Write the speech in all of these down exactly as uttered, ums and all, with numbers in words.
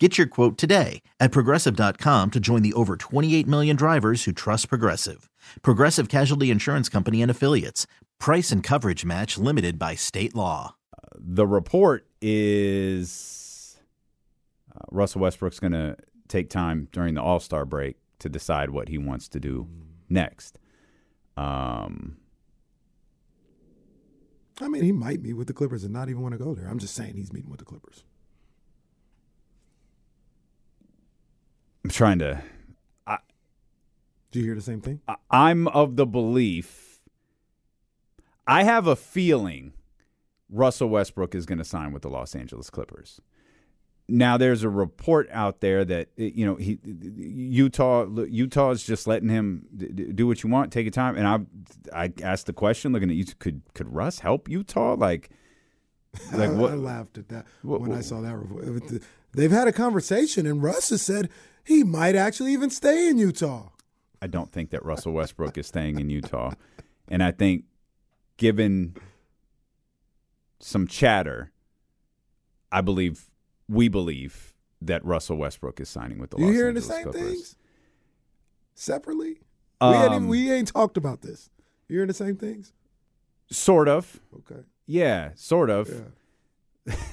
Get your quote today at Progressive dot com to join the over twenty-eight million drivers who trust Progressive. Progressive Casualty Insurance Company and Affiliates. Price and coverage match limited by state law. Uh, the report is uh, Russell Westbrook's going to take time during the All-Star break to decide what he wants to do next. Um, I mean, he might meet with the Clippers and not even want to go there. I'm just saying he's meeting with the Clippers. I'm trying to. I, Do you hear the same thing? I, I'm of the belief. I have a feeling Russell Westbrook is going to sign with the Los Angeles Clippers. Now, there's a report out there that you know he Utah Utah is just letting him do what you want, take your time. And I I asked the question, looking at you, could could Russ help Utah? Like, like what? I laughed at that what, when what? I saw that report. They've had a conversation, and Russ has said he might actually even stay in Utah. I don't think that Russell Westbrook is staying in Utah. And I think given some chatter, I believe we believe that Russell Westbrook is signing with the Los Angeles Clippers. You hearing the same things? Separately? Um, we, ain't even, we ain't talked about this. You hearing the same things? Sort of. Okay. Yeah, sort of.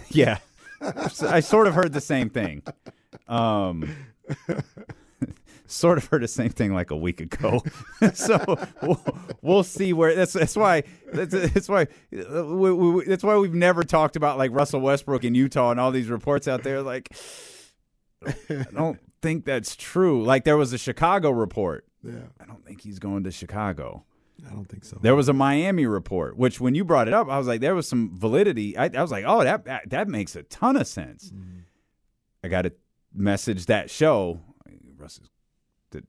Yeah. yeah. I sort of heard the same thing. Um, sort of heard the same thing like a week ago. so we'll, we'll see where that's that's why that's, that's why we, we, that's why we've never talked about like Russell Westbrook in Utah and all these reports out there. Like, I don't think that's true. Like there was a Chicago report. Yeah, I don't think he's going to Chicago. I don't think so. There was a Miami report, which when you brought it up, I was like, there was some validity. I, I was like, oh, that, that that makes a ton of sense. Mm-hmm. I got to message that show. Russell, the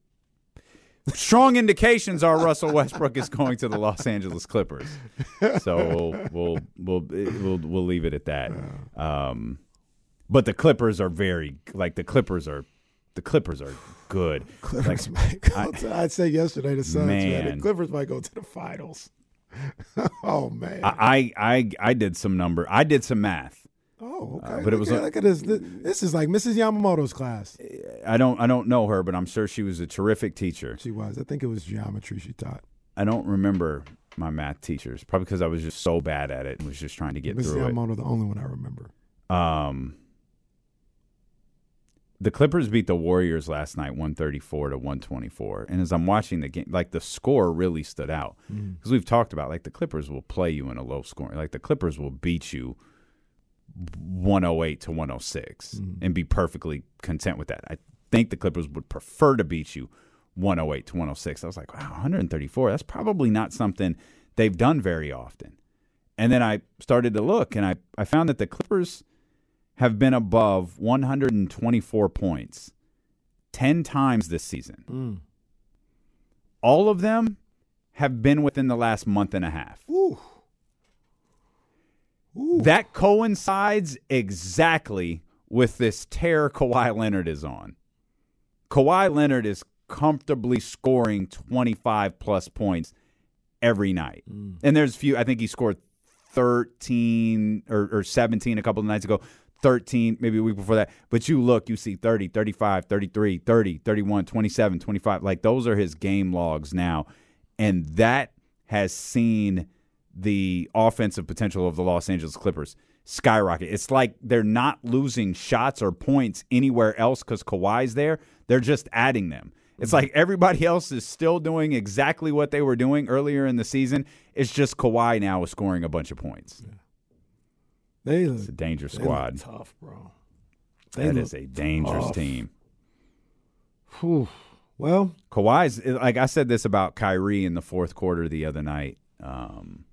strong indications are Russell Westbrook is going to the Los Angeles Clippers. So we'll we'll we'll we'll leave it at that. Um, but the Clippers are very like the Clippers are. The Clippers are good. Clippers like, might go to, I, I'd say yesterday the Suns. The Clippers might go to the finals. oh man. I, I I did some number. I did some math. Oh, okay. Uh, but look it was at, look at this. This is like Missus Yamamoto's class. I don't I don't know her, but I'm sure she was a terrific teacher. She was. I think it was geometry she taught. I don't remember my math teachers, probably because I was just so bad at it and was just trying to get Missus through Yamamoto, it. Missus Yamamoto, the only one I remember. Um The Clippers beat the Warriors last night, one thirty-four to one twenty-four. And as I'm watching the game, like the score really stood out because mm. we've talked about like the Clippers will play you in a low scoring, like the Clippers will beat you one oh eight to one oh six mm. and be perfectly content with that. I think the Clippers would prefer to beat you one oh eight to one oh six. I was like, wow, one thirty-four. That's probably not something they've done very often. And then I started to look and I, I found that the Clippers have been above one hundred twenty-four points ten times this season. Mm. All of them have been within the last month and a half. Ooh. Ooh. That coincides exactly with this tear Kawhi Leonard is on. Kawhi Leonard is comfortably scoring twenty-five plus points every night. Mm. And there's a few, I think he scored thirteen or, or seventeen a couple of nights ago. thirteen, maybe a week before that. But you look, you see thirty, thirty-five, thirty-three, thirty, thirty-one, twenty-seven, twenty-five. Like those are his game logs now. And that has seen the offensive potential of the Los Angeles Clippers skyrocket. It's like they're not losing shots or points anywhere else because Kawhi's there. They're just adding them. It's like everybody else is still doing exactly what they were doing earlier in the season. It's just Kawhi now is scoring a bunch of points. Yeah. They look, it's a dangerous squad. Tough, bro. They that is a dangerous tough. team. Whew. Well, Kawhi's like I said this about Kyrie in the fourth quarter the other night um,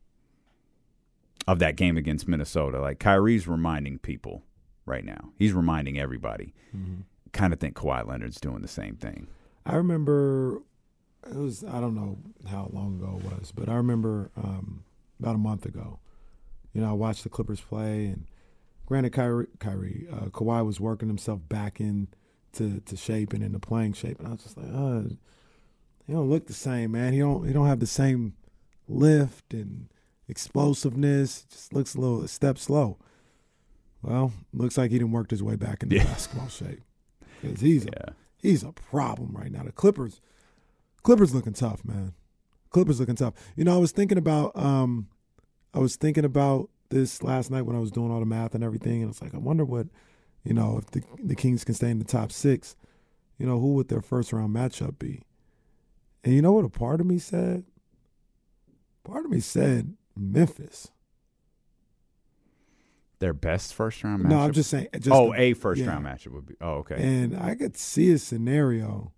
of that game against Minnesota. Like Kyrie's reminding people right now. He's reminding everybody. Mm-hmm. Kind of think Kawhi Leonard's doing the same thing. I remember it was, I don't know how long ago it was, but I remember um, about a month ago, you know, I watched the Clippers play, and granted, Kyrie, Kyrie uh, Kawhi was working himself back in to, to shape and into playing shape, and I was just like, oh, he don't look the same, man. He don't he don't have the same lift and explosiveness. Just looks a little a step slow. Well, looks like he didn't work his way back into yeah. basketball shape, because he's yeah. a, he's a problem right now. The Clippers, Clippers looking tough, man. Clippers looking tough. You know, I was thinking about um, I was thinking about this last night when I was doing all the math and everything, and it's like, I wonder what, you know, if the, the Kings can stay in the top six, you know, who would their first round matchup be? And you know what a part of me said? Part of me said Memphis. Their best first-round matchup? No, I'm just saying. Just oh, the, a first-round yeah. matchup would be. Oh, okay. And I could see a scenario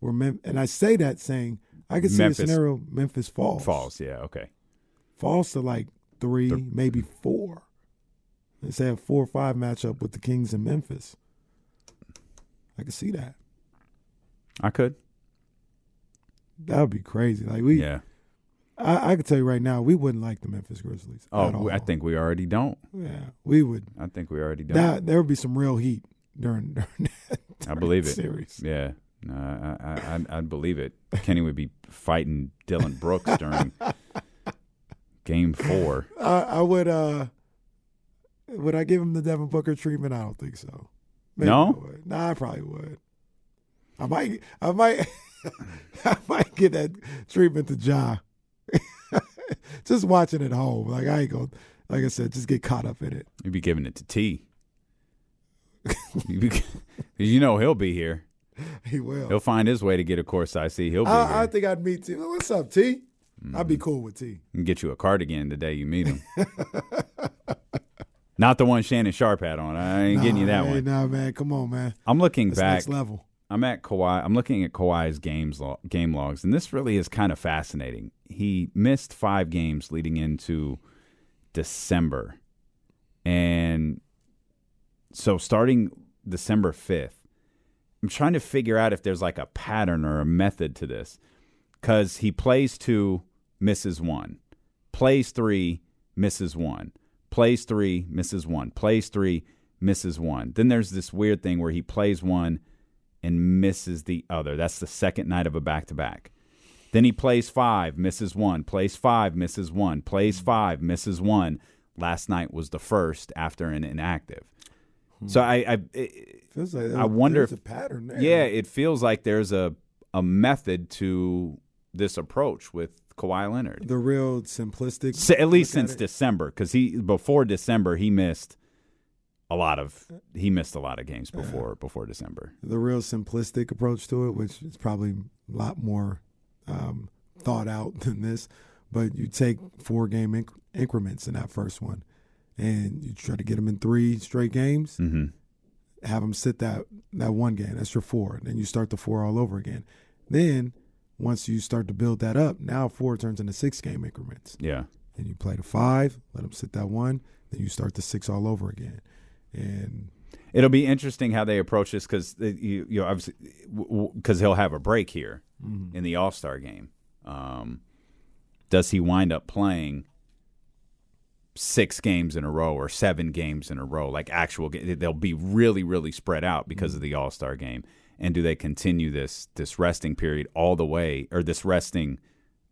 where Mem- – and I say that saying I could see Memphis. a scenario Memphis falls. Falls, yeah, okay. Falls to like three, Th- maybe four. Let's have a four or five matchup with the Kings and Memphis. I could see that. I could. That would be crazy. Like we, yeah. I, I can tell you right now, we wouldn't like the Memphis Grizzlies. Oh, I think we already don't. Yeah, we would. I think we already don't. That, there would be some real heat during during that series. I believe it. Series. Yeah, no, I I I believe it. Kenny would be fighting Dillon Brooks during Game Four. I, I would. Uh, would I give him the Devin Booker treatment? I don't think so. Maybe no, I nah, I probably would. I might. I might. I might get that treatment to Ja. Just watching at home. Like, I ain't going to, like I said, just get caught up in it. You'd be giving it to T. Because you know he'll be here. He will. He'll find his way to get a course I see. He'll be I, here. I think I'd meet T. What's up, T? Mm. I'd be cool with T. And get you a cardigan the day you meet him. Not the one Shannon Sharp had on. I ain't nah, getting you that man, one. Nah, man. Come on, man. I'm looking That's back. Next level. I'm at Kawhi. I'm looking at Kawhi's games log, game logs, and this really is kind of fascinating. He missed five games leading into December, and so starting December fifth, I'm trying to figure out if there's like a pattern or a method to this, because he plays two, misses one, plays three, misses one, plays three, misses one, plays three, misses one. Then there's this weird thing where he plays one and misses the other. That's the second night of a back-to-back. Then he plays five, misses one, plays five, misses one, plays five, misses one. Last night was the first after an inactive. Hmm. So I I, it, feels like I wonder if there's a pattern there. Yeah, it feels like there's a, a method to this approach with Kawhi Leonard. The real simplistic. So, at least since at December, because he before December he missed A lot of he missed a lot of games before yeah. before December. The real simplistic approach to it, which is probably a lot more um, thought out than this, but you take four game inc- increments in that first one, and you try to get them in three straight games. Mm-hmm. Have them sit that that one game. That's your four. And then you start the four all over again. Then once you start to build that up, now four turns into six game increments. Yeah, and you play the five, let them sit that one. Then you start the six all over again. And it'll be interesting how they approach this, because you, you know, obviously, because he'll have a break here mm-hmm. in the All-Star game. Um, does he wind up playing six games in a row or seven games in a row? Like actual, they'll be really, really spread out because mm-hmm. of the All-Star game. And do they continue this this resting period all the way, or this resting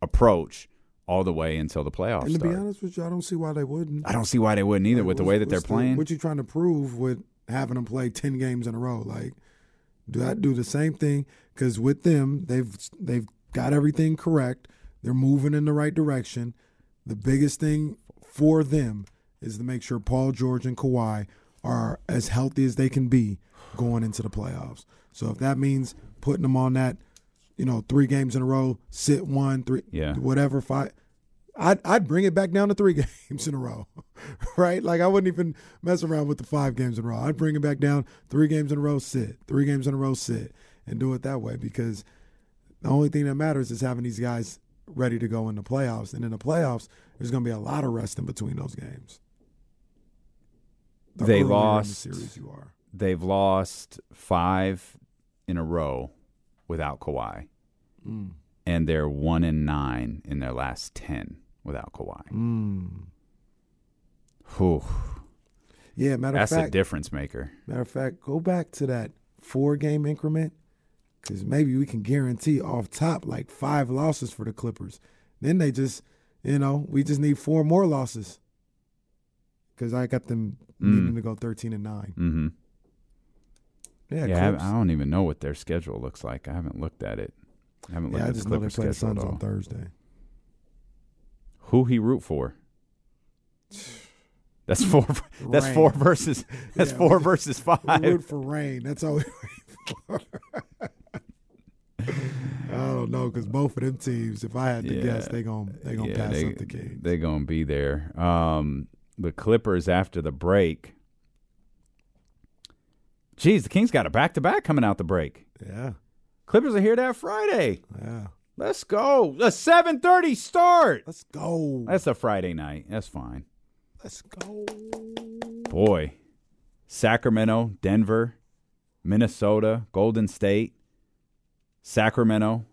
approach all the way until the playoffs And to start. Be honest with you, I don't see why they wouldn't. I don't see why they wouldn't either, like, with the way that they're playing. What you trying to prove with having them play ten games in a row? Like, do I do the same thing? Because with them, they've they've got everything correct. They're moving in the right direction. The biggest thing for them is to make sure Paul George and Kawhi are as healthy as they can be going into the playoffs. So if that means putting them on that, you know, three games in a row, sit one, three, yeah. whatever, five. I'd, I'd bring it back down to three games in a row, right? Like, I wouldn't even mess around with the five games in a row. I'd bring it back down, three games in a row, sit, three games in a row, sit, and do it that way, because the only thing that matters is having these guys ready to go in the playoffs. And in the playoffs, there's going to be a lot of rest in between those games. The they lost. The series you are. They've lost five in a row without Kawhi. Mm. And they're one and nine in their last ten without Kawhi. Mm. Whew. Yeah, matter of fact, that's a difference maker. Matter of fact, go back to that four-game increment, because maybe we can guarantee off top like five losses for the Clippers. Then they just, you know, we just need four more losses, because I got them mm. needing to go thirteen and nine. Mm-hmm. Yeah, yeah I, I don't even know what their schedule looks like. I haven't looked at it. I haven't looked yeah, at I just the Clippers' schedule Suns at all. On Thursday. Who he root for? That's four. That's rain. four versus. That's yeah, four we, versus five. We root for rain. That's all we root for. I don't know, because both of them teams, if I had to yeah. guess, they gonna they gonna yeah, pass they, up the Kings. They gonna be there. Um, the Clippers after the break. Jeez, the Kings got a back-to-back coming out the break. Yeah. Clippers are here that Friday. Yeah. Let's go. A seven thirty start. Let's go. That's a Friday night. That's fine. Let's go. Boy. Sacramento, Denver, Minnesota, Golden State, Sacramento.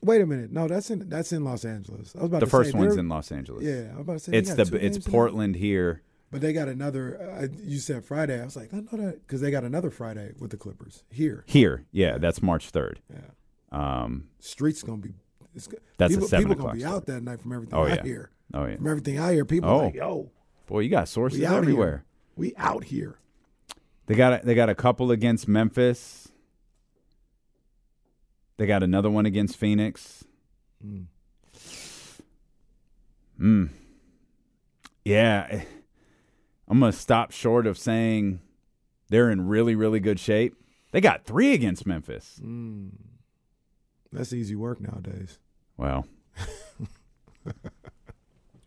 Wait a minute. No, that's in that's in Los Angeles. I was about the to say. The first one's in Los Angeles. Yeah, I was about to say. It's the it's Portland here. But they got another, uh, you said Friday. I was like, I know that, because they got another Friday with the Clippers here. Here, yeah, that's March third. Yeah. Um, Street's going to be, it's, that's people, a seven people going to be out that night from everything oh, I yeah. hear. Oh, yeah. From everything I hear, people oh. are like, yo. Boy, you got sources we everywhere. Here. We out here. They got, a, they got a couple against Memphis. They got another one against Phoenix. Mm. Mm. Yeah. I'm going to stop short of saying they're in really, really good shape. They got three against Memphis. Mm. That's easy work nowadays. Well,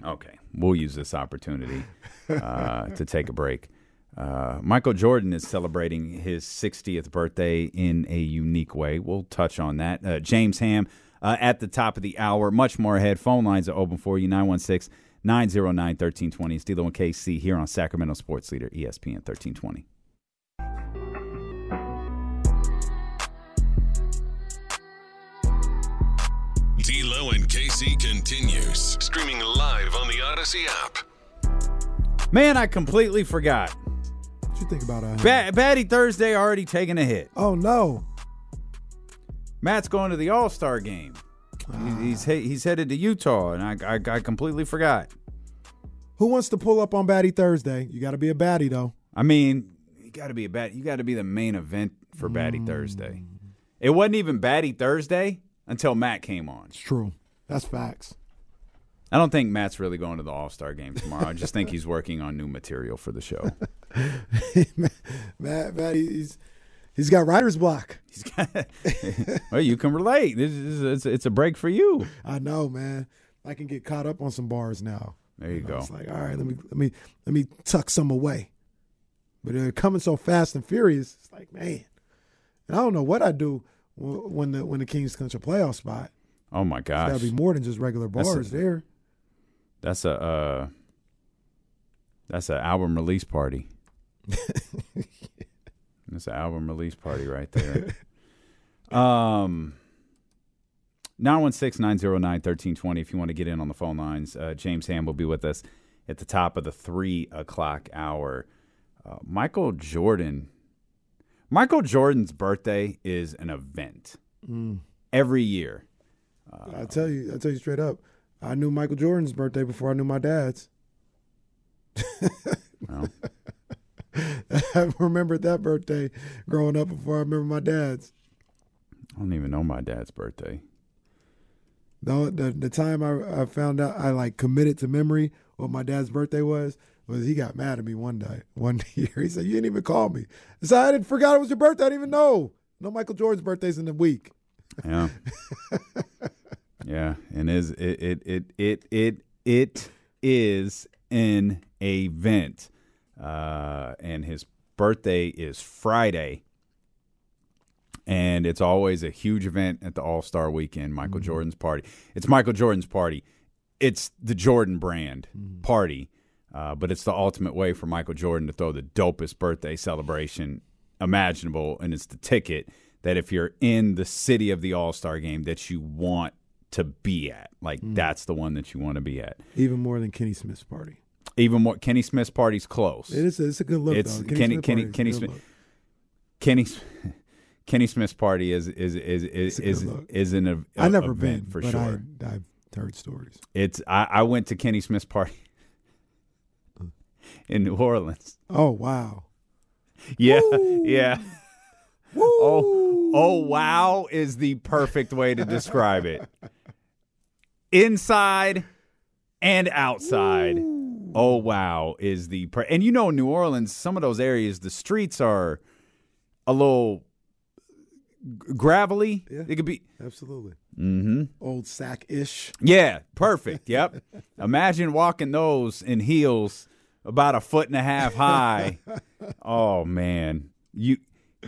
okay. We'll use this opportunity uh, to take a break. Uh, Michael Jordan is celebrating his sixtieth birthday in a unique way. We'll touch on that. Uh, James Ham uh, at the top of the hour. Much more ahead. Phone lines are open for you, nine one six, nine oh nine, one three two oh. It's Dillon and K C here on Sacramento Sports Leader, E S P N thirteen twenty. Dillon and K C continues, streaming live on the Odyssey app. Man, I completely forgot. What you think about that? Ba- Batty Thursday already taking a hit. Oh, no. Matt's going to the All-Star game. He's he's headed to Utah, and I, I I completely forgot. Who wants to pull up on Batty Thursday? You got to be a Batty, though. I mean, you got to be a Batty. You got to be the main event for Batty mm. Thursday. It wasn't even Batty Thursday until Matt came on. It's true. That's facts. I don't think Matt's really going to the All-Star game tomorrow. I just think he's working on new material for the show. Matt, Matt, he's... He's got writer's block. He's got. Well, you can relate. This is it's, it's a break for you. I know, man. I can get caught up on some bars now. There you, you know, go. It's like, all right, let me let me let me tuck some away. But they're coming so fast and furious. It's like, man, and I don't know what I do when the when the Kings clinch a playoff spot. Oh my gosh, that'd be more than just regular bars that's a, there. That's a uh, that's an album release party. It's an album release party right there. um, nine one six, nine oh nine, one three two oh if you want to get in on the phone lines. Uh, James Ham will be with us at the top of the three o'clock hour. Uh, Michael Jordan. Michael Jordan's birthday is an event mm. every year. Uh, I tell you, I tell you straight up, I knew Michael Jordan's birthday before I knew my dad's. Well. I remembered that birthday growing up before I remember my dad's. I don't even know my dad's birthday. No, the the time I, I found out I like committed to memory what my dad's birthday was was he got mad at me one day one year. He said, "You didn't even call me." I said, "I didn't forgot it was your birthday. I didn't even know." No, Michael Jordan's birthday's in the week. Yeah, yeah, and is it it it it it it is an event. Uh, and his birthday is Friday, and it's always a huge event at the All-Star Weekend, Michael mm-hmm. Jordan's party. It's Michael Jordan's party. It's the Jordan brand mm-hmm. party, uh, but it's the ultimate way for Michael Jordan to throw the dopest birthday celebration imaginable, and it's the ticket that if you're in the city of the All-Star game that you want to be at. Like, mm. that's the one that you want to be at. Even more than Kenny Smith's party. Even more. Kenny Smith's party's close. It is, it's a good look, it's, though. Kenny, Kenny, Kenny, Kenny, Smith, Kenny, Kenny Smith's party is is is is is, is, is an event. I've never been, for but sure. I, I've heard stories. It's I, I went to Kenny Smith's party in New Orleans. Oh, wow. Yeah, Woo. yeah. Woo. Oh, oh, wow is the perfect way to describe it. Inside and outside. Woo. Oh, wow is the per- – and you know New Orleans, some of those areas, the streets are a little gravelly. Yeah, it could be – absolutely. Mm-hmm. Old sack-ish. Yeah, perfect. Yep. Imagine walking those in heels about a foot and a half high. Oh, man. You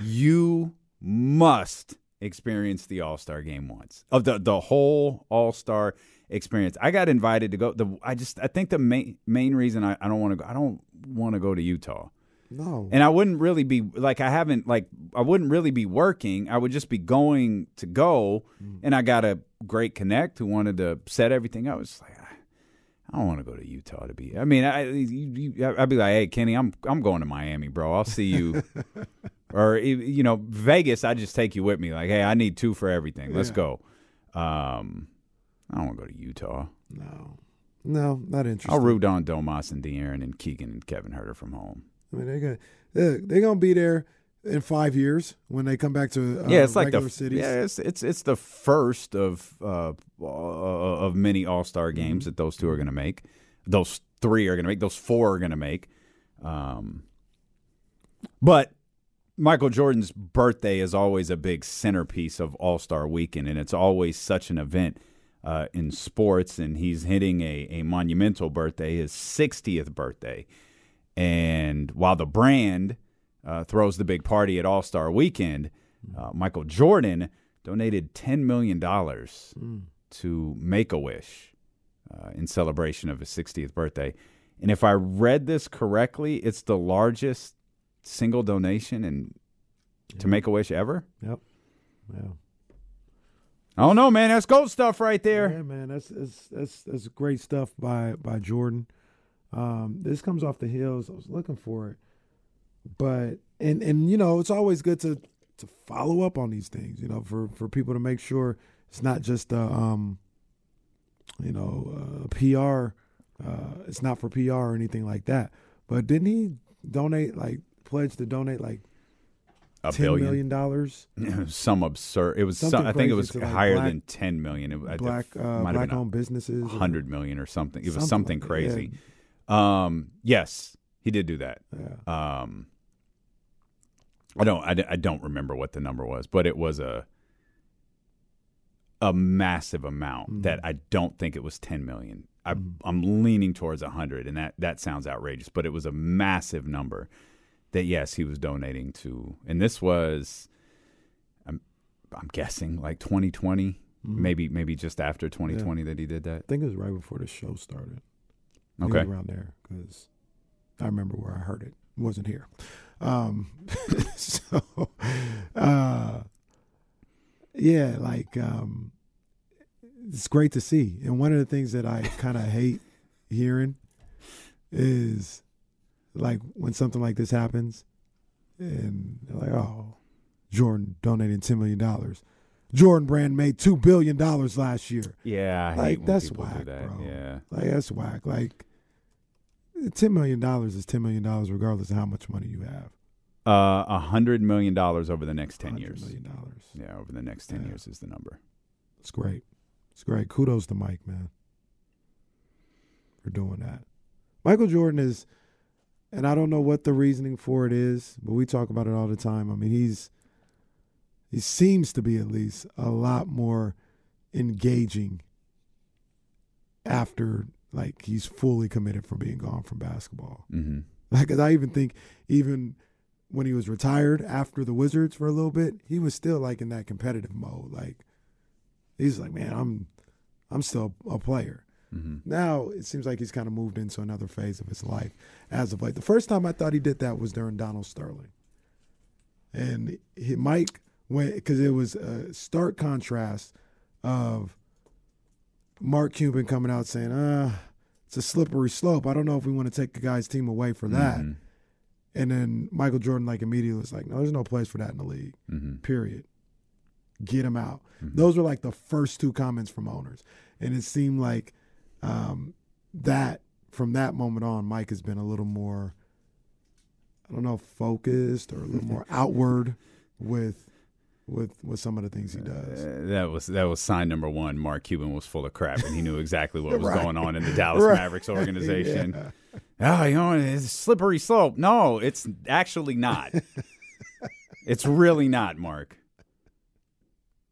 you must experience the All-Star game once. Of the, the whole All-Star experience. I got invited to go. The I just I think the main main reason I, I don't want to go I don't want to go to Utah. No. And I wouldn't really be like I haven't like I wouldn't really be working. I would just be going to go mm. and I got a great connect who wanted to set everything up. I was like, I don't want to go to Utah to be. I mean, I you, you, I'd be like, hey, Kenny, I'm I'm going to Miami, bro. I'll see you, or you know, Vegas. I just take you with me. Like, hey, I need two for everything. Let's yeah. go. Um, I don't want to go to Utah. No, no, not interested. I'll root on Domas and De'Aaron and Keegan and Kevin Huerter from home. I mean, they're gonna they're, they're gonna be there in five years when they come back to uh, yeah, it's regular like the, cities. Yeah, it's it's it's the first of uh, of many All-Star games mm-hmm. that those two are going to make. Those three are going to make. Those four are going to make. Um, but Michael Jordan's birthday is always a big centerpiece of All-Star Weekend, and it's always such an event uh, in sports. And he's hitting a, a monumental birthday, his sixtieth birthday. And while the brand Uh, throws the big party at All-Star Weekend, uh, Michael Jordan donated ten million dollars mm. to Make-A-Wish uh, in celebration of his sixtieth birthday. And if I read this correctly, it's the largest single donation in, yeah. to Make-A-Wish ever? Yep. Wow. I don't know, man. That's gold stuff right there. Yeah, man. That's that's that's, that's great stuff by, by Jordan. Um, this comes off the heels. I was looking for it. But and and you know it's always good to, to follow up on these things, you know, for, for people to make sure it's not just a um you know a P R, uh, it's not for P R or anything like that. But didn't he donate like pledge to donate like a ten billion. million dollars? Some absurd. It was some, I think it was higher like black, than ten million. It, black uh, black owned businesses, hundred million or something. It was something, something crazy. Yeah. Um, yes. He did do that. Yeah. Um, I don't. I, I don't remember what the number was, but it was a a massive amount mm-hmm. that I don't think it was ten million. I, mm-hmm. I'm leaning towards a hundred, and that that sounds outrageous, but it was a massive number that yes, he was donating to, and this was, I'm I'm guessing like twenty twenty, mm-hmm. maybe maybe just after twenty twenty yeah. that he did that. I think it was right before the show started. Okay, around there because. I remember where I heard it. It wasn't here. Um, so, uh, yeah, like um, it's great to see. And one of the things that I kind of hate hearing is like when something like this happens and they're like, oh, Jordan donated ten million dollars. Jordan Brand made two billion dollars last year. Yeah, I like, hate when that's people whack, do that. Bro. Yeah. Like, that's whack. Like, ten million dollars is ten million dollars regardless of how much money you have. Uh, one hundred million dollars over the next ten years. one hundred million dollars. Yeah, over the next ten yeah. years is the number. It's great. It's great. Kudos to Mike, man, for doing that. Michael Jordan is, and I don't know what the reasoning for it is, but we talk about it all the time. I mean, he's he seems to be at least a lot more engaging after like, he's fully committed for being gone from basketball. Mm-hmm. Like, I even think even when he was retired after the Wizards for a little bit, he was still, like, in that competitive mode. Like, he's like, man, I'm I'm still a player. Mm-hmm. Now it seems like he's kind of moved into another phase of his life as of late. The first time I thought he did that was during Donald Sterling. And he, Mike because it was a stark contrast of Mark Cuban coming out saying, uh, it's a slippery slope. I don't know if we want to take the guy's team away for that. Mm-hmm. And then Michael Jordan, like, immediately was like, no, there's no place for that in the league, mm-hmm. period. Get him out. Mm-hmm. Those were, like, the first two comments from owners. And it seemed like um, that, from that moment on, Mike has been a little more, I don't know, focused or a little more outward with with with some of the things he does. Uh, that was that was sign number one. Mark Cuban was full of crap, and he knew exactly what was right. going on in the Dallas right. Mavericks organization. Yeah. Oh, you know, it's a slippery slope. No, it's actually not. It's really not, Mark.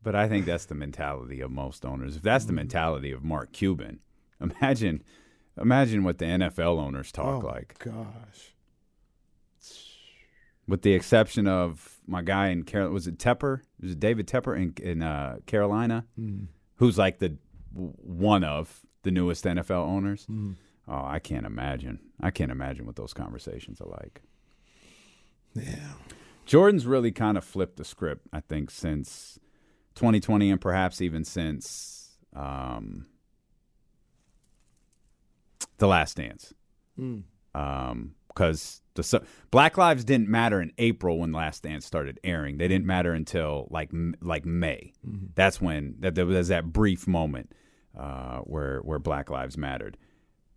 But I think that's the mentality of most owners. If that's the mentality of Mark Cuban, imagine imagine what the N F L owners talk oh, like. Gosh. With the exception of my guy in Carolina, was it Tepper? Was it David Tepper in, in uh, Carolina? Mm. Who's like the one of the newest N F L owners? Mm. Oh, I can't imagine. I can't imagine what those conversations are like. Yeah. Jordan's really kind of flipped the script, I think, since twenty twenty and perhaps even since um, The Last Dance. Mm. Um, because the Black Lives didn't matter in April when Last Dance started airing. They didn't matter until like like May. Mm-hmm. That's when that there was that brief moment uh, where where Black Lives mattered.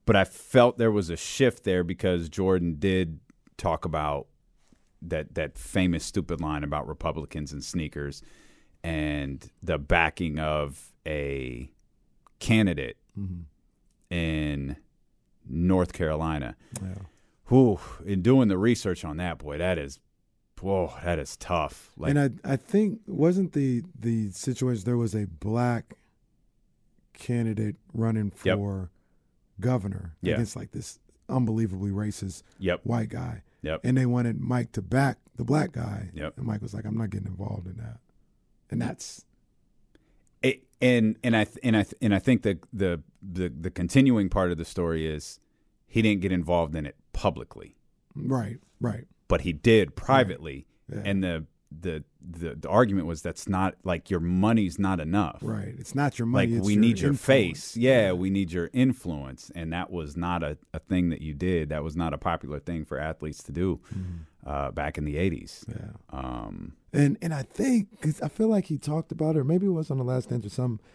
But I felt there was a shift there because Jordan did talk about that that famous stupid line about Republicans and sneakers and the backing of a candidate mm-hmm. in North Carolina. Yeah. Ooh, in doing the research on that, boy, that is whoa, that is tough. Like, and I I think wasn't the the situation there was a black candidate running for yep. governor yeah. against like this unbelievably racist yep. white guy. Yep. And they wanted Mike to back the black guy. Yep. And Mike was like, I'm not getting involved in that. And that's it, and and I and I and I think that the, the the continuing part of the story is he didn't get involved in it publicly. Right, right. But he did privately. Right. Yeah. And the The, the the argument was that's not like your money's not enough. Right. It's not your money. Like we need your face. Yeah, yeah, we need your influence. And that was not a, a thing that you did. That was not a popular thing for athletes to do mm-hmm. uh, back in the eighties. Yeah. Um, and and I think, because I feel like he talked about it, or maybe it was on The Last Dance or something.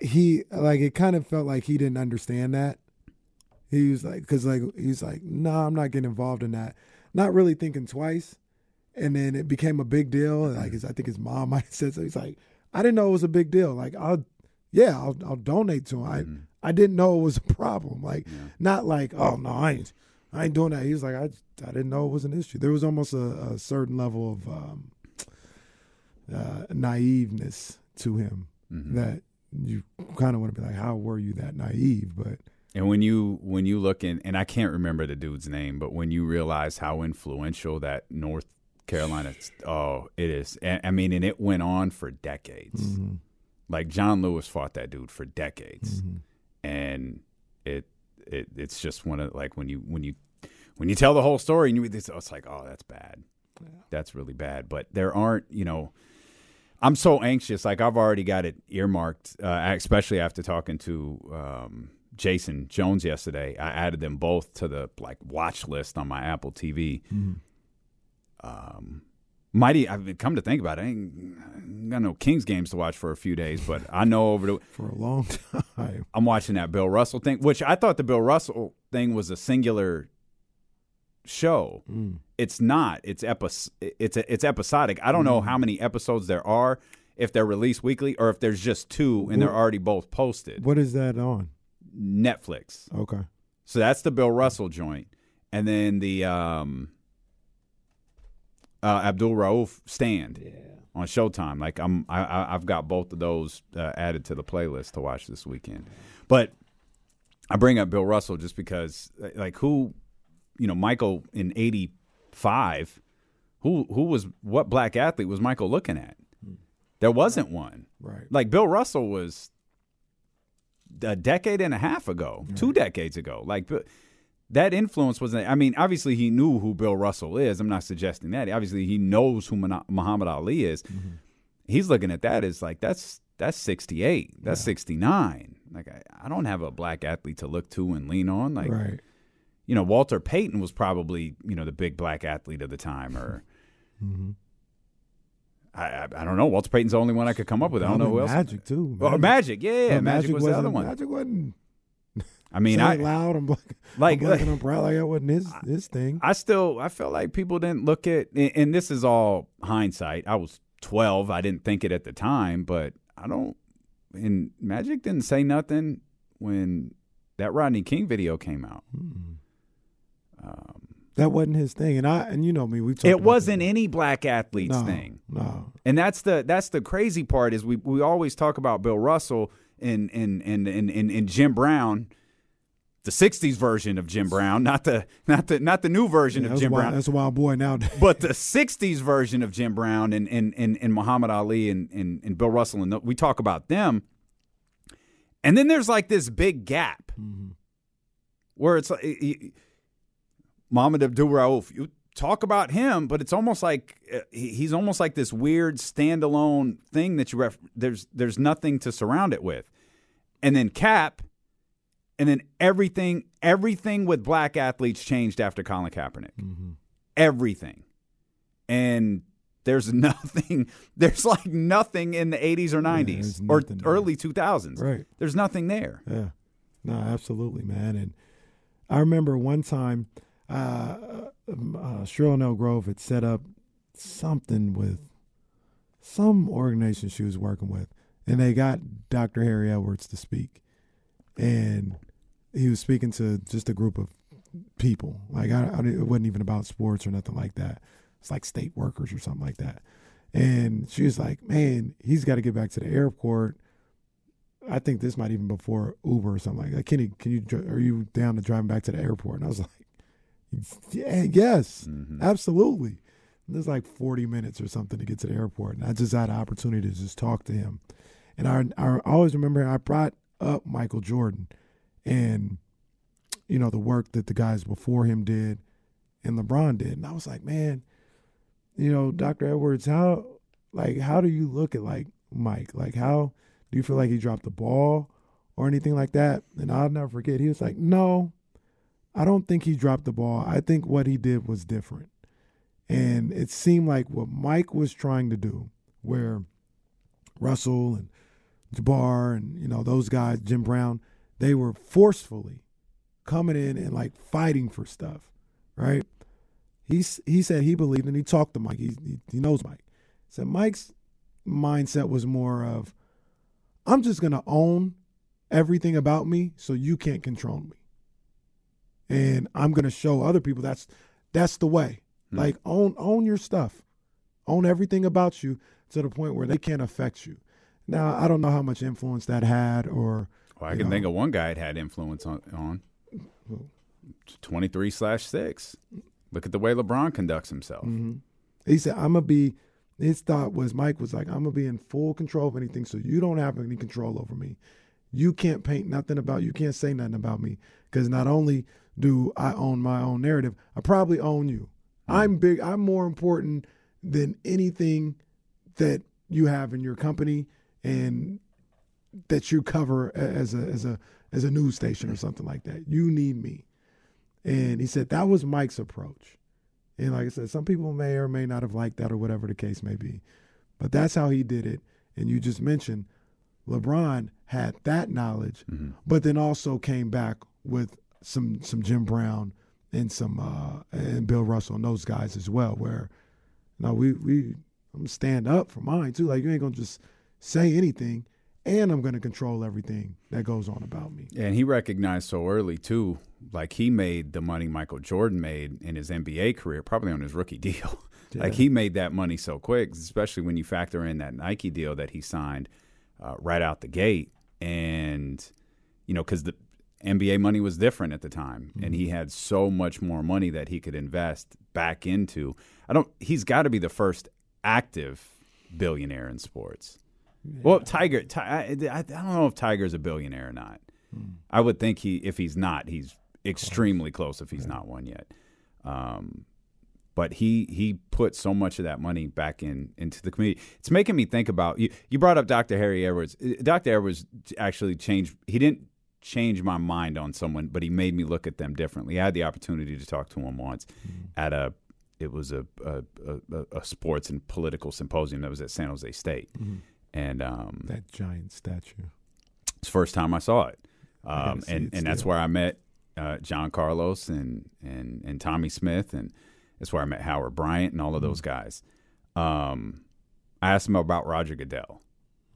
He, like, it kind of felt like he didn't understand that. He was like, because like, he's like, no, nah, I'm not getting involved in that. Not really thinking twice. And then it became a big deal. Like his, I think his mom might have said so. He's like, I didn't know it was a big deal. Like, I'll, yeah, I'll, I'll donate to him. Mm-hmm. I, I didn't know it was a problem. Like, yeah. not like, oh no, I ain't, I ain't doing that. He was like, I, I didn't know it was an issue. There was almost a, a certain level of um, uh, naiveness to him mm-hmm. that you kind of want to be like, how were you that naive? But and when you when you look in, and I can't remember the dude's name, but when you realize how influential that North Carolina, oh, it is. I mean, and it went on for decades. Mm-hmm. Like John Lewis fought that dude for decades, mm-hmm. and it it it's just one of like when you when you when you tell the whole story and you read this, oh, it's like, oh, that's bad, yeah. that's really bad. But there aren't, you know, I'm so anxious. Like I've already got it earmarked, uh, especially after talking to um, Jason Jones yesterday. I added them both to the like watch list on my Apple T V. Mm-hmm. Um, mighty. I've come to think about it. I ain't, I ain't got no Kings games to watch for a few days, but I know over the for a long time I'm watching that Bill Russell thing, which I thought the Bill Russell thing was a singular show. Mm. It's not. It's epis. It's a, it's episodic. I don't mm. know how many episodes there are, if they're released weekly or if there's just two and what, they're already both posted. What is that on? Netflix. Okay. So that's the Bill Russell joint, and then the um. Uh, Abdul-Rauf stand yeah. on Showtime. Like I'm, I, I've got both of those uh, added to the playlist to watch this weekend. But I bring up Bill Russell just because, like, who, you know, Michael in eighty-five, who, who was what black athlete was Michael looking at? There wasn't one. Right. Like Bill Russell was a decade and a half ago, right. two decades ago. Like that influence wasn't, I mean, obviously he knew who Bill Russell is. I'm not suggesting that. Obviously he knows who Muhammad Ali is. Mm-hmm. He's looking at that as like, that's that's sixty-eight. That's yeah. sixty-nine. Like, I, I don't have a black athlete to look to and lean on. Like, right. you know, Walter Payton was probably, you know, the big black athlete of the time. Or mm-hmm. I, I I don't know. Walter Payton's the only one I could come up with. I don't I mean, know who else. Magic, too. Magic. Oh, Magic, yeah. yeah. No, Magic, Magic was the other one. Magic wasn't. I mean, I loud. I'm black, like, I'm black and I'm proud. Like, that wasn't his, I, his thing. I still, I felt like people didn't look at, and, and this is all hindsight. I was twelve. I didn't think it at the time, but I don't, and Magic didn't say nothing when that Rodney King video came out. Hmm. Um, that wasn't his thing. And I, and you know me, we talked It wasn't that. any black athlete's no, thing. No. And that's the, that's the crazy part is we, we always talk about Bill Russell and, and, and, and, and, and Jim Brown. The sixties version of Jim Brown, not the not the not the new version yeah, of Jim wild, Brown. That's a wild boy nowadays. But the sixties version of Jim Brown and and and, and Muhammad Ali and, and and Bill Russell, and the, we talk about them. And then there's like this big gap mm-hmm. where it's like it, it, Muhammad Abdul-Rauf. You talk about him, but it's almost like uh, he, he's almost like this weird standalone thing that you ref- there's there's nothing to surround it with. And then Cap. And then everything, everything with black athletes changed after Colin Kaepernick. Mm-hmm. Everything. And there's nothing, there's like nothing in the eighties or nineties yeah, or there. early two thousands. Right. There's nothing there. Yeah. No, absolutely, man. And I remember one time, uh, uh, Cheryl Nell Grove had set up something with some organization she was working with, and they got Doctor Harry Edwards to speak. And he was speaking to just a group of people. Like, I, I, it wasn't even about sports or nothing like that. It's like state workers or something like that. And she was like, man, he's got to get back to the airport. I think this might even before Uber or something like that. Kenny, can you, are you down to driving back to the airport? And I was like, yeah, yes, mm-hmm. absolutely. And there's like forty minutes or something to get to the airport. And I just had an opportunity to just talk to him. And I, I always remember I brought up Michael Jordan and, you know, the work that the guys before him did and LeBron did. And I was like, man, you know, Doctor Edwards, how, like, how do you look at, like, Mike? Like, how do you feel like he dropped the ball or anything like that? And I'll never forget. He was like, no, I don't think he dropped the ball. I think what he did was different. And it seemed like what Mike was trying to do, where Russell and Jabbar and, you know, those guys, Jim Brown, they were forcefully coming in and, like, fighting for stuff, right? He, he said he believed, and he talked to Mike. He, he, he knows Mike. So Mike's mindset was more of, I'm just going to own everything about me so you can't control me. And I'm going to show other people that's that's the way. Mm-hmm. Like, own own your stuff. Own everything about you to the point where they can't affect you. Now, I don't know how much influence that had or... Well, I can know. think of one guy it had influence on. on. twenty-three slash six. Look at the way LeBron conducts himself. Mm-hmm. He said, I'm going to be... His thought was, Mike was like, I'm going to be in full control of anything, so you don't have any control over me. You can't paint nothing about... You can't say nothing about me. Because not only do I own my own narrative, I probably own you. Mm-hmm. I'm big. I'm more important than anything that you have in your company and that you cover as a as a as a news station or something like that. You need me. And he said that was Mike's approach. And like I said, some people may or may not have liked that or whatever the case may be. But that's how he did it. And you just mentioned LeBron had that knowledge, mm-hmm. but then also came back with some some Jim Brown and some uh, and Bill Russell and those guys as well, where you know, we we I'm stand up for mine too. Like you ain't gonna just say anything, and I'm going to control everything that goes on about me. And he recognized so early, too, like he made the money Michael Jordan made in his N B A career, probably on his rookie deal. Yeah. Like he made that money so quick, especially when you factor in that Nike deal that he signed uh, right out the gate. And, you know, because the N B A money was different at the time, mm-hmm. and he had so much more money that he could invest back into. I don't. He's got to be the first active billionaire in sports. Yeah. Well, Tiger, I, I don't know if Tiger's a billionaire or not. Hmm. I would think he, if he's not, he's extremely close if he's not one yet. Um, but he he put so much of that money back in into the community. It's making me think about you. You brought up Doctor Harry Edwards. Doctor Edwards actually changed. He didn't change my mind on someone, but he made me look at them differently. I had the opportunity to talk to him once mm-hmm. at a it was a a, a a sports and political symposium that was at San Jose State, mm-hmm. and um, that giant statue. It's the first time I saw it, um, I and it and that's where I met uh, John Carlos and and and Tommy Smith and. That's where I met Howard Bryant and all of those guys. Um, I asked him about Roger Goodell.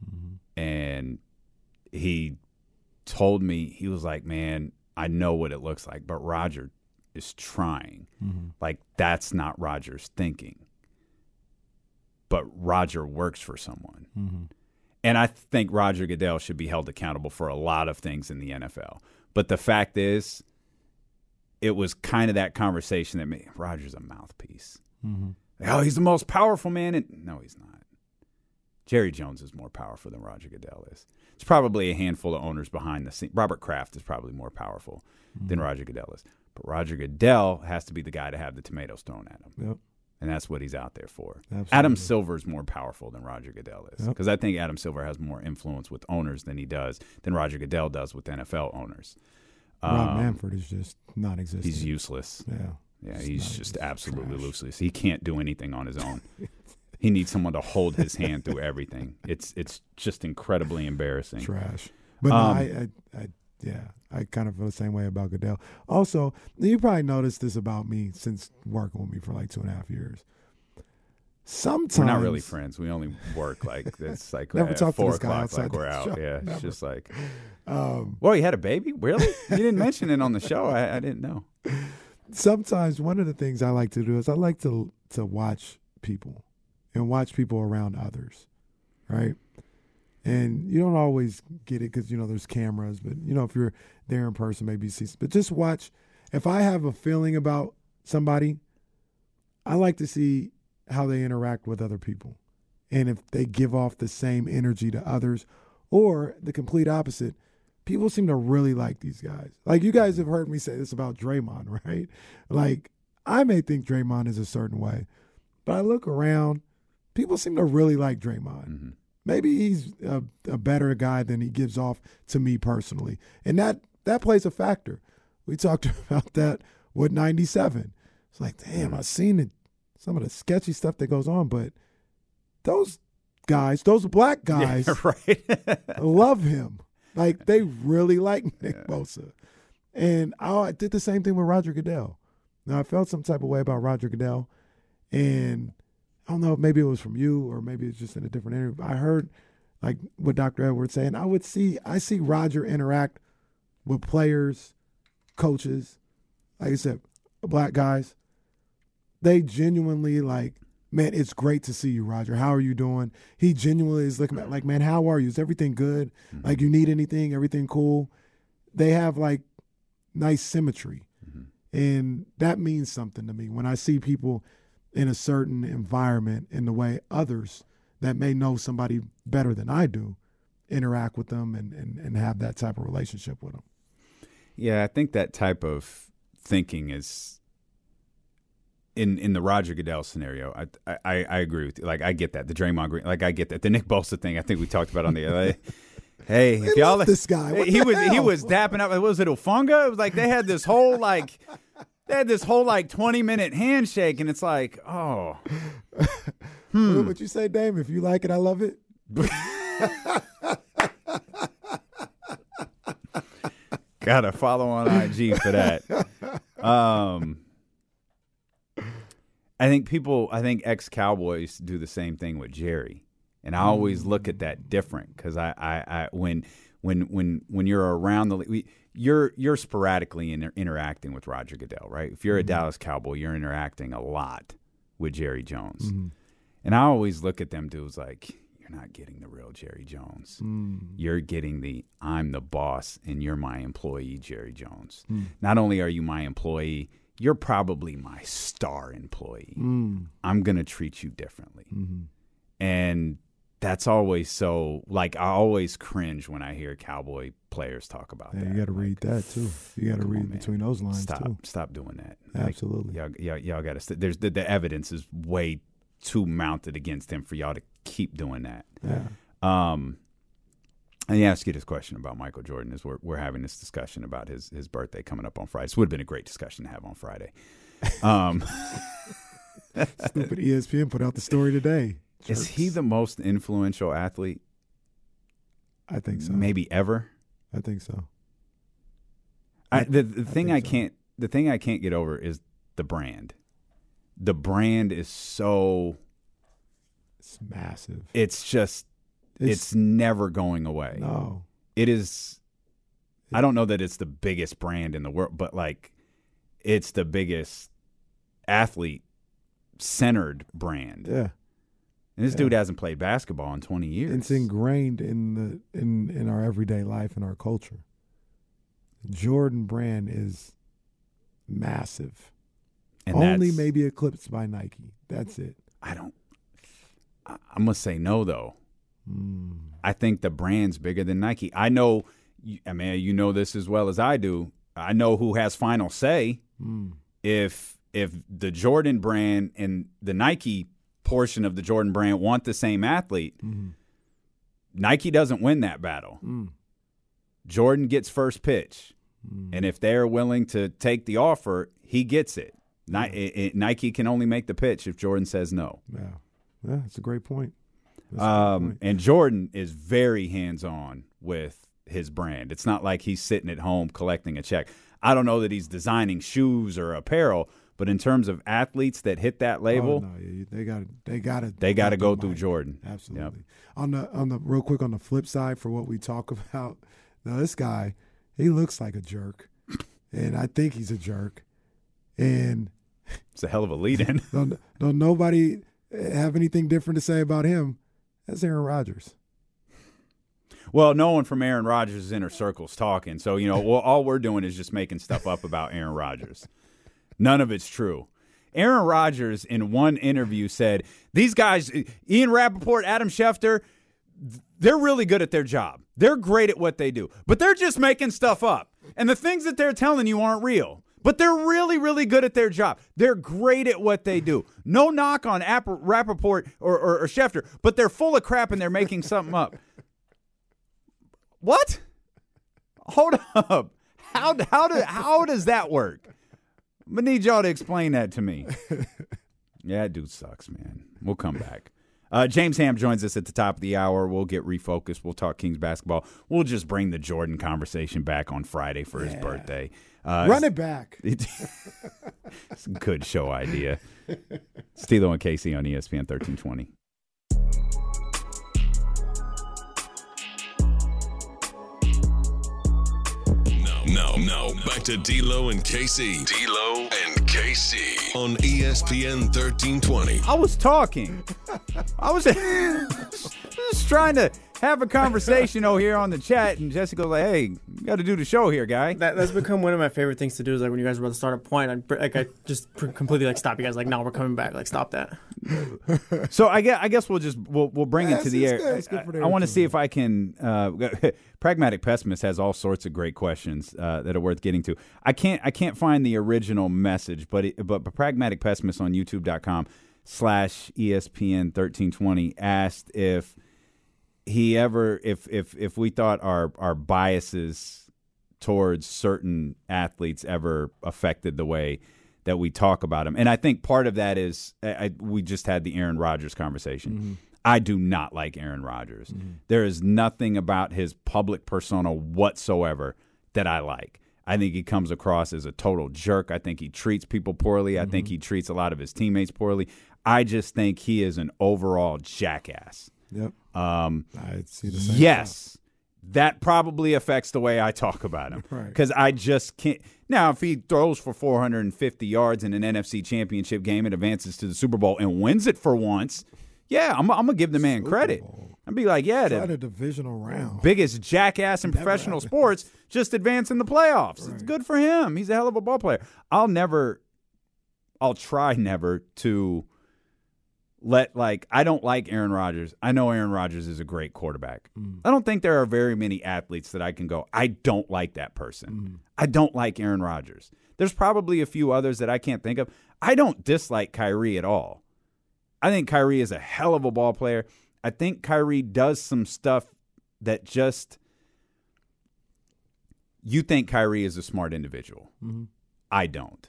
Mm-hmm. And he told me, he was like, man, I know what it looks like, but Roger is trying. Mm-hmm. Like, that's not Roger's thinking. But Roger works for someone. Mm-hmm. And I think Roger Goodell should be held accountable for a lot of things in the N F L. But the fact is, it was kind of that conversation that made Rodgers a mouthpiece. Mm-hmm. Like, oh, he's the most powerful man. And no, he's not. Jerry Jones is more powerful than Roger Goodell is. It's probably a handful of owners behind the scenes. Robert Kraft is probably more powerful mm-hmm. than Roger Goodell is. But Roger Goodell has to be the guy to have the tomatoes thrown at him. Yep. And that's what he's out there for. Absolutely. Adam Silver is more powerful than Roger Goodell is. Because yep. I think Adam Silver has more influence with owners than he does, than Roger Goodell does with N F L owners. Rob um, Manfred is just non-existent. He's useless. Yeah, yeah, he's, he's just absolutely useless. He can't do anything on his own. He needs someone to hold his hand through everything. It's it's just incredibly embarrassing. Trash. But um, no, I, I, I, yeah, I kind of feel the same way about Goodell. Also, you probably noticed this about me since working with me for like two and a half years. Sometimes we're not really friends. We only work like it's like Never at four o'clock. Like we're out. Show. Yeah, it's Never. just like. Um, well, he had a baby. Really? You didn't mention it on the show. I, I didn't know. Sometimes one of the things I like to do is I like to to watch people and watch people around others, right? And you don't always get it because you know there's cameras, but you know if you're there in person, maybe you see. But just watch. If I have a feeling about somebody, I like to see how they interact with other people and if they give off the same energy to others or the complete opposite. People seem to really like these guys. Like you guys have heard me say this about Draymond, right? Like I may think Draymond is a certain way, but I look around, people seem to really like Draymond. Mm-hmm. Maybe he's a, a better guy than he gives off to me personally. And that, that plays a factor. We talked about that with ninety-seven. It's like, damn, I've seen it. Some of the sketchy stuff that goes on, but those guys, those black guys, yeah, right. love him. Like they really like Nick yeah. Bosa. And I, I did the same thing with Roger Goodell. Now I felt some type of way about Roger Goodell, and I don't know, maybe it was from you or maybe it's just in a different interview. I heard like what Doctor Edwards saying. I would see I see Roger interact with players, coaches, like I said, black guys. They genuinely like, man, it's great to see you, Roger. How are you doing? He genuinely is looking at like, man, how are you? Is everything good? Mm-hmm. Like, you need anything? Everything cool? They have like nice symmetry. Mm-hmm. And that means something to me. When I see people in a certain environment in the way others that may know somebody better than I do interact with them and, and, and have that type of relationship with them. Yeah, I think that type of thinking is – In in the Roger Goodell scenario, I, I I agree with you. Like, I get that. The Draymond Green, like, I get that. The Nick Bosa thing, I think we talked about on the like, hey, if y'all like, this guy. What he was hell? he was dapping up. Was it Ufunga? It was like they had this whole like they had this whole like twenty minute handshake, and it's like, oh, hmm. What would you say, Dame? If you like it, I love it. Gotta follow on I G for that. Um. I think people, I think ex-Cowboys do the same thing with Jerry, and I always look at that different because I, I, I, when, when, when, when you're around the, we, you're, you're sporadically inter- interacting with Roger Goodell, right? If you're a mm-hmm. Dallas Cowboy, you're interacting a lot with Jerry Jones, mm-hmm. and I always look at them dudes like, you're not getting the real Jerry Jones. Mm-hmm. You're getting the I'm the boss and you're my employee, Jerry Jones. Mm-hmm. Not only are you my employee, you're probably my star employee. Mm. I'm going to treat you differently. Mm-hmm. And that's always so, like, I always cringe when I hear Cowboy players talk about yeah, that. You got to read like, that, too. You got to read on, between those lines, stop, too. Stop doing that. Like, absolutely. Y'all, y'all, y'all got to st- – There's the, the evidence is way too mounted against him for y'all to keep doing that. Yeah. Um, and yeah, ask you this question about Michael Jordan is we're, we're having this discussion about his, his birthday coming up on Friday. This would have been a great discussion to have on Friday. Um, Stupid E S P N put out the story today. Jerks. Is he the most influential athlete? I think so. Maybe ever? I think so. I, the the I thing I so. can't the thing I can't get over is the brand. The brand is so it's massive. It's just It's, it's never going away. No. It is – I don't know that it's the biggest brand in the world, but, like, it's the biggest athlete-centered brand. Yeah. And this yeah. dude hasn't played basketball in twenty years. It's ingrained in the in, in our everyday life and our culture. Jordan brand is massive. And only maybe eclipsed by Nike. That's it. I don't – I'm going to say no, though. Mm. I think the brand's bigger than Nike. I know, I mean, you know this as well as I do. I know who has final say. Mm. If if the Jordan brand and the Nike portion of the Jordan brand want the same athlete, mm-hmm. Nike doesn't win that battle. Mm. Jordan gets first pitch. Mm. And if they're willing to take the offer, he gets it. Yeah. Ni- it, it Nike can only make the pitch if Jordan says no. Yeah, yeah, that's a great point. Um, and Jordan is very hands-on with his brand. It's not like he's sitting at home collecting a check. I don't know that he's designing shoes or apparel, but in terms of athletes that hit that label, oh, no, they got they got to they got to go through Mike. Jordan. Absolutely. Yep. On the on the real quick on the flip side for what we talk about, now this guy, he looks like a jerk, and I think he's a jerk, and it's a hell of a lead-in. don't, don't nobody have anything different to say about him. That's Aaron Rodgers. Well, no one from Aaron Rodgers' inner circle's talking. So, you know, well, all we're doing is just making stuff up about Aaron Rodgers. None of it's true. Aaron Rodgers in one interview said, these guys, Ian Rappaport, Adam Schefter, they're really good at their job. They're great at what they do. But they're just making stuff up. And the things that they're telling you aren't real. But they're really, really good at their job. They're great at what they do. No knock on App- Rappaport or, or, or Schefter, but they're full of crap and they're making something up. What? Hold up. How how do, how does that work? I'm going to need y'all to explain that to me. Yeah, that dude sucks, man. We'll come back. Uh, James Ham joins us at the top of the hour. We'll get refocused. We'll talk Kings basketball. We'll just bring the Jordan conversation back on Friday for yeah. his birthday. Uh, Run it back. It's a good show idea. Steelo and Casey on E S P N thirteen twenty. No, no, no. Back to D'Lo and K C. D'Lo and K C on E S P N thirteen twenty. I was talking. I was just trying to have a conversation over here on the chat, and Jessica's like, "Hey, you got to do the show here, guy." That, that's become one of my favorite things to do. Is like when you guys were about to start a point, I'm like, I just completely like stop you guys. Like, no, we're coming back. Like, stop that. So I guess I guess we'll just we'll we'll bring that's, it to the air. Good. Good for I, I want to see if I can. Uh, Pragmatic Pessimist has all sorts of great questions uh, that are worth getting to. I can't I can't find the original message, but it, but, but Pragmatic Pessimist on YouTube.com slash ESPN 1320 asked if. He ever if if if we thought our, our biases towards certain athletes ever affected the way that we talk about them. And I think part of that is I, we just had the Aaron Rodgers conversation. Mm-hmm. I do not like Aaron Rodgers. Mm-hmm. There is nothing about his public persona whatsoever that I like. I think he comes across as a total jerk. I think he treats people poorly. Mm-hmm. I think he treats a lot of his teammates poorly. I just think he is an overall jackass. Yep. Um, I see the same yes, thought. That probably affects the way I talk about him because right. I just can't. Now, if he throws for four hundred fifty yards in an N F C championship game and advances to the Super Bowl and wins it for once, yeah, I'm, I'm going to give the man Super credit. Bowl. I'd be like, yeah, the a divisional round. Biggest jackass in professional happened. Sports just advance in the playoffs. Right. It's good for him. He's a hell of a ball player. I'll never, I'll try never to let like I don't like Aaron Rodgers. I know Aaron Rodgers is a great quarterback. Mm. I don't think there are very many athletes that I can go, I don't like that person. Mm. I don't like Aaron Rodgers. There's probably a few others that I can't think of. I don't dislike Kyrie at all. I think Kyrie is a hell of a ball player. I think Kyrie does some stuff that just you think Kyrie is a smart individual. Mm-hmm. I don't.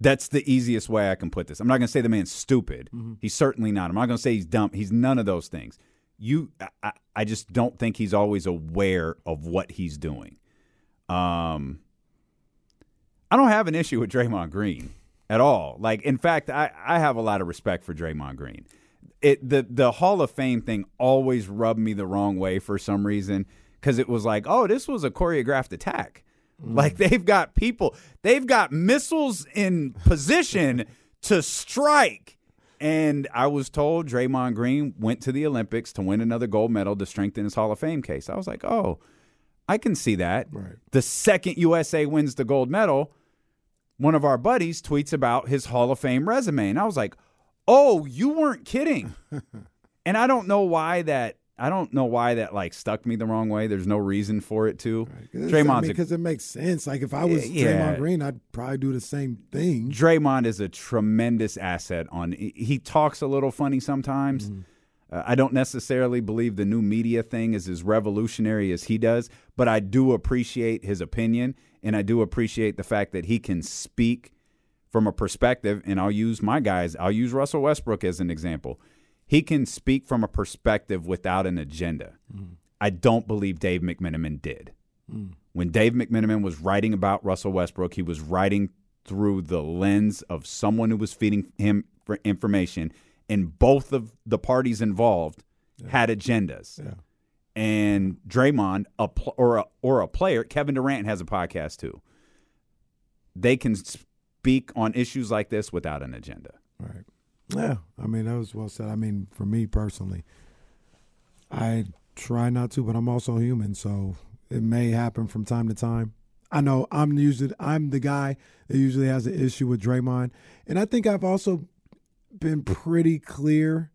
That's the easiest way I can put this. I'm not going to say the man's stupid. Mm-hmm. He's certainly not. I'm not going to say he's dumb. He's none of those things. You, I, I just don't think he's always aware of what he's doing. Um, I don't have an issue with Draymond Green at all. Like, in fact, I, I have a lot of respect for Draymond Green. It the the Hall of Fame thing always rubbed me the wrong way for some reason because it was like, oh, this was a choreographed attack. Like, they've got people, they've got missiles in position to strike. And I was told Draymond Green went to the Olympics to win another gold medal to strengthen his Hall of Fame case. I was like, oh, I can see that. Right. The second U S A wins the gold medal, one of our buddies tweets about his Hall of Fame resume. And I was like, oh, you weren't kidding. And I don't know why that. I don't know why that like stuck me the wrong way. There's no reason for it to. Right. Draymond's because I mean, it makes sense. Like if I was yeah, Draymond Green, I'd probably do the same thing. Draymond is a tremendous asset. On he talks a little funny sometimes. Mm-hmm. Uh, I don't necessarily believe the new media thing is as revolutionary as he does, but I do appreciate his opinion and I do appreciate the fact that he can speak from a perspective. And I'll use my guys. I'll use Russell Westbrook as an example. He can speak from a perspective without an agenda. Mm. I don't believe Dave McMenamin did. Mm. When Dave McMenamin was writing about Russell Westbrook, he was writing through the lens of someone who was feeding him for information, and both of the parties involved yeah. had agendas. Yeah. And Draymond a pl- or, a, or a player, Kevin Durant has a podcast too. They can speak on issues like this without an agenda. Right. Yeah, I mean, that was well said. I mean, for me personally, I try not to, but I'm also human, so it may happen from time to time. I know I'm usually I'm the guy that usually has an issue with Draymond, and I think I've also been pretty clear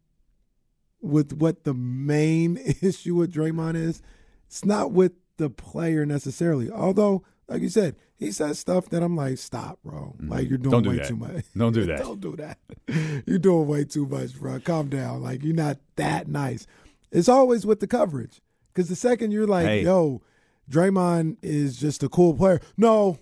with what the main issue with Draymond is. It's not with the player necessarily, although, like you said, he says stuff that I'm like, stop, bro. Like, you're doing way too much. Don't do that. Don't do that. You're doing way too much, bro. Calm down. Like, you're not that nice. It's always with the coverage. Because the second you're like, hey. yo, Draymond is just a cool player. No,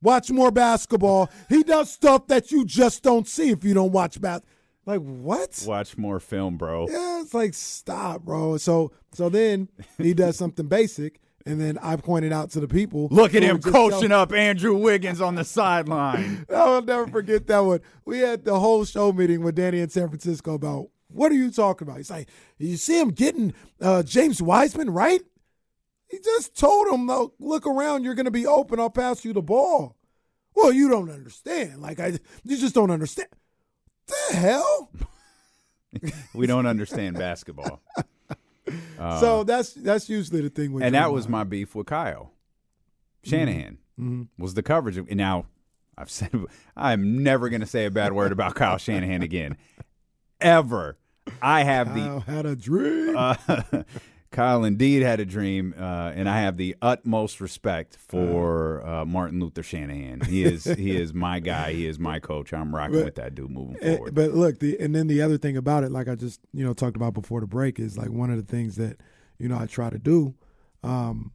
watch more basketball. He does stuff that you just don't see if you don't watch basketball. Like, what? Watch more film, bro. Yeah, it's like, stop, bro. So, so then he does something basic. And then I pointed out to the people. Look at him coaching up Andrew Wiggins on the sideline. I'll never forget that one. We had the whole show meeting with Danny in San Francisco about, what are you talking about? He's like, you see him getting uh, James Wiseman, right? He just told him, look, look around, you're going to be open. I'll pass you the ball. Well, you don't understand. Like, I, you just don't understand. The hell? We don't understand basketball. Uh, so that's that's usually the thing. With and Draymond. That was my beef with Kyle Shanahan mm-hmm. was the coverage. Of, and now I've said I'm never going to say a bad word about Kyle Shanahan again, ever. I have Kyle the had a dream. Uh, Kyle indeed had a dream, uh, and I have the utmost respect for uh, Martin Luther Shanahan. He is he is my guy. He is my coach. I'm rocking but, with that dude moving forward. But look, the, and then the other thing about it, like I just you know talked about before the break, is like one of the things that you know I try to do um,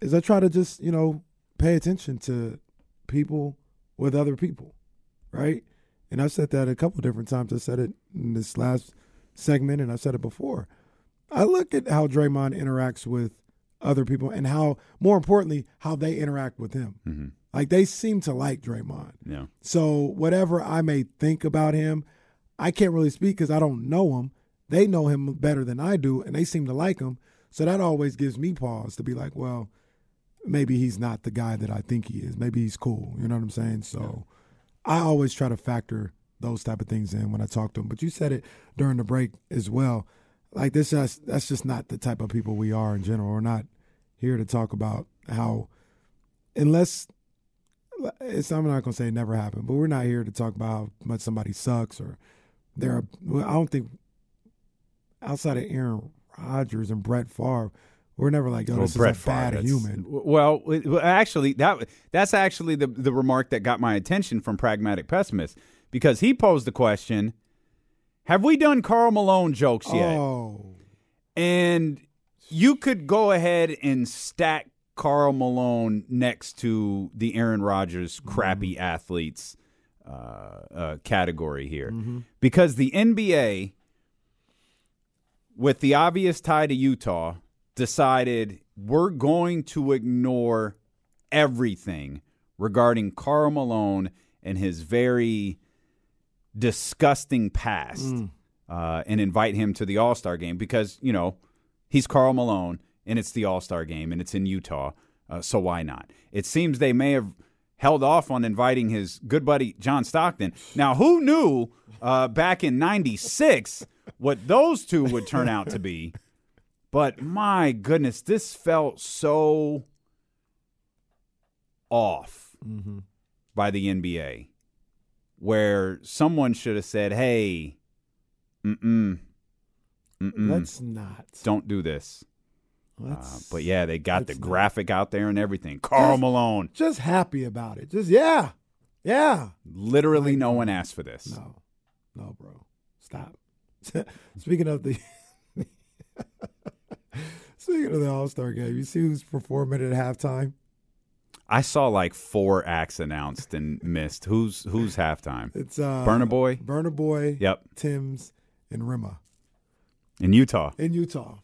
is I try to just you know pay attention to people with other people, right? And I've said that a couple of different times. I said it in this last segment, and I said it before. I look at how Draymond interacts with other people and how, more importantly, how they interact with him. Mm-hmm. Like, they seem to like Draymond. Yeah. So whatever I may think about him, I can't really speak because I don't know him. They know him better than I do, and they seem to like him. So that always gives me pause to be like, well, maybe he's not the guy that I think he is. Maybe he's cool. You know what I'm saying? So yeah. I always try to factor those type of things in when I talk to him. But you said it during the break as well. Like, this, just, that's just not the type of people we are in general. We're not here to talk about how, unless, it's, I'm not going to say it never happened, but we're not here to talk about how much somebody sucks or there are, well, I don't think outside of Aaron Rodgers and Brett Favre, we're never like, oh, well, this Brett is a Favre, bad human. Well, actually, that that's actually the, the remark that got my attention from Pragmatic Pessimist, because he posed the question, have we done Karl Malone jokes yet? Oh. And you could go ahead and stack Karl Malone next to the Aaron Rodgers crappy mm-hmm. athletes uh, uh, category here. Mm-hmm. Because the N B A, with the obvious tie to Utah, decided we're going to ignore everything regarding Karl Malone and his very disgusting past mm. uh, and invite him to the All-Star game because, you know, he's Karl Malone. And it's the All-Star game, and it's in Utah, uh, so why not? It seems they may have held off on inviting his good buddy John Stockton. Now, who knew uh, back in ninety-six what those two would turn out to be? But my goodness, this felt so off mm-hmm. by the N B A, where someone should have said, hey, mm-mm, mm-mm, let's not. Don't do this. Uh, but, yeah, they got the graphic out there and everything. Karl Malone. Just happy about it. Just, yeah, yeah. Literally like, no one asked for this. No, no, bro. Stop. Speaking of the speaking of the All-Star game, you see who's performing at halftime? I saw like four acts announced and missed. Who's who's halftime? It's uh, Burna Boy. Burna Boy. Yep. Tim's and Rema. In Utah. In Utah.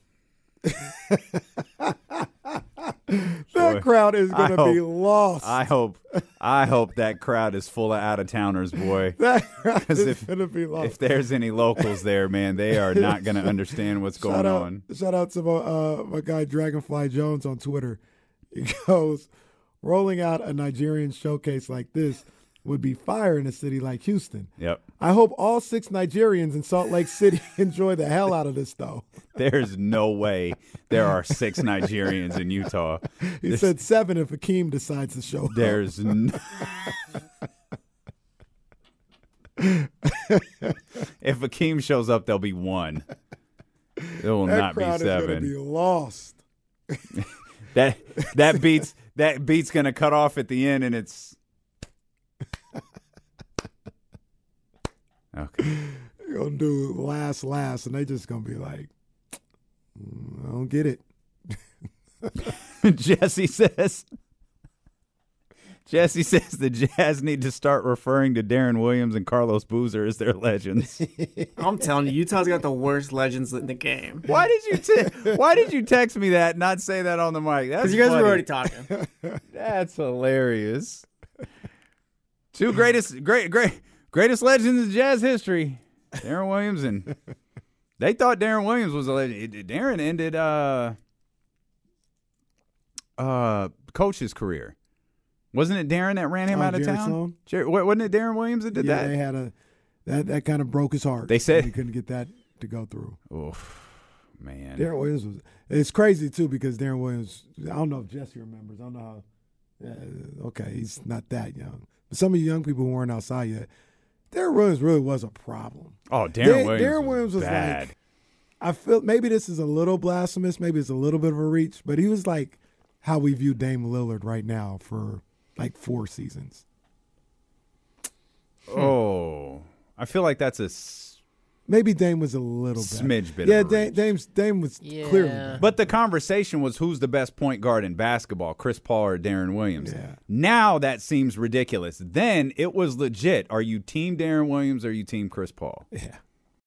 That crowd is going to be lost. I hope I hope that crowd is full of out-of-towners, boy. That crowd is going to be lost. If there's any locals there, man, they are not going to understand what's going out, on. Shout out to my, uh, my guy Dragonfly Jones on Twitter. He goes, rolling out a Nigerian showcase like this would be fire in a city like Houston. Yep. I hope all six Nigerians in Salt Lake City enjoy the hell out of this, though. There's no way there are six Nigerians in Utah. He There's, said seven if Akeem decides to show there's up. There's no... If Akeem shows up, there'll be one. It will that not crowd be seven. Is gonna be lost. that that beats that beat's gonna cut off at the end, and it's. Okay. They're going to do last, last, and they just going to be like, mm, I don't get it. Jesse says, Jesse says the Jazz need to start referring to Deron Williams and Carlos Boozer as their legends. I'm telling you, Utah's got the worst legends in the game. Why did you te- Why did you text me that and not say that on the mic? Because you guys funny. Were already talking. That's hilarious. Two greatest, great, great. Greatest legends in Jazz history, Deron Williams, and they thought Deron Williams was a legend. Deron ended uh, uh, Coach's career. Wasn't it Deron that ran him oh, out of Jerry town? Jerry, wasn't it Deron Williams that did yeah, that? They had a that that kind of broke his heart. They said he couldn't get that to go through. Oh man, Deron Williams was. It's crazy too because Deron Williams. I don't know if Jesse remembers. I don't know how. Uh, okay, he's not that young. But some of you young people who weren't outside yet. Deron Williams really was a problem. Oh, Deron De- Williams, Deron Williams was, was bad. Like, I feel maybe this is a little blasphemous, maybe it's a little bit of a reach, but he was like how we view Dame Lillard right now for like four seasons. Oh, I feel like that's a s- maybe Dame was a little smidge better. bit. Yeah, of a Dame, Dame's, Dame was yeah. clearly. Better. But the conversation was who's the best point guard in basketball, Chris Paul or Deron Williams. Yeah. Now that seems ridiculous. Then it was legit. Are you team Deron Williams or are you team Chris Paul? Yeah.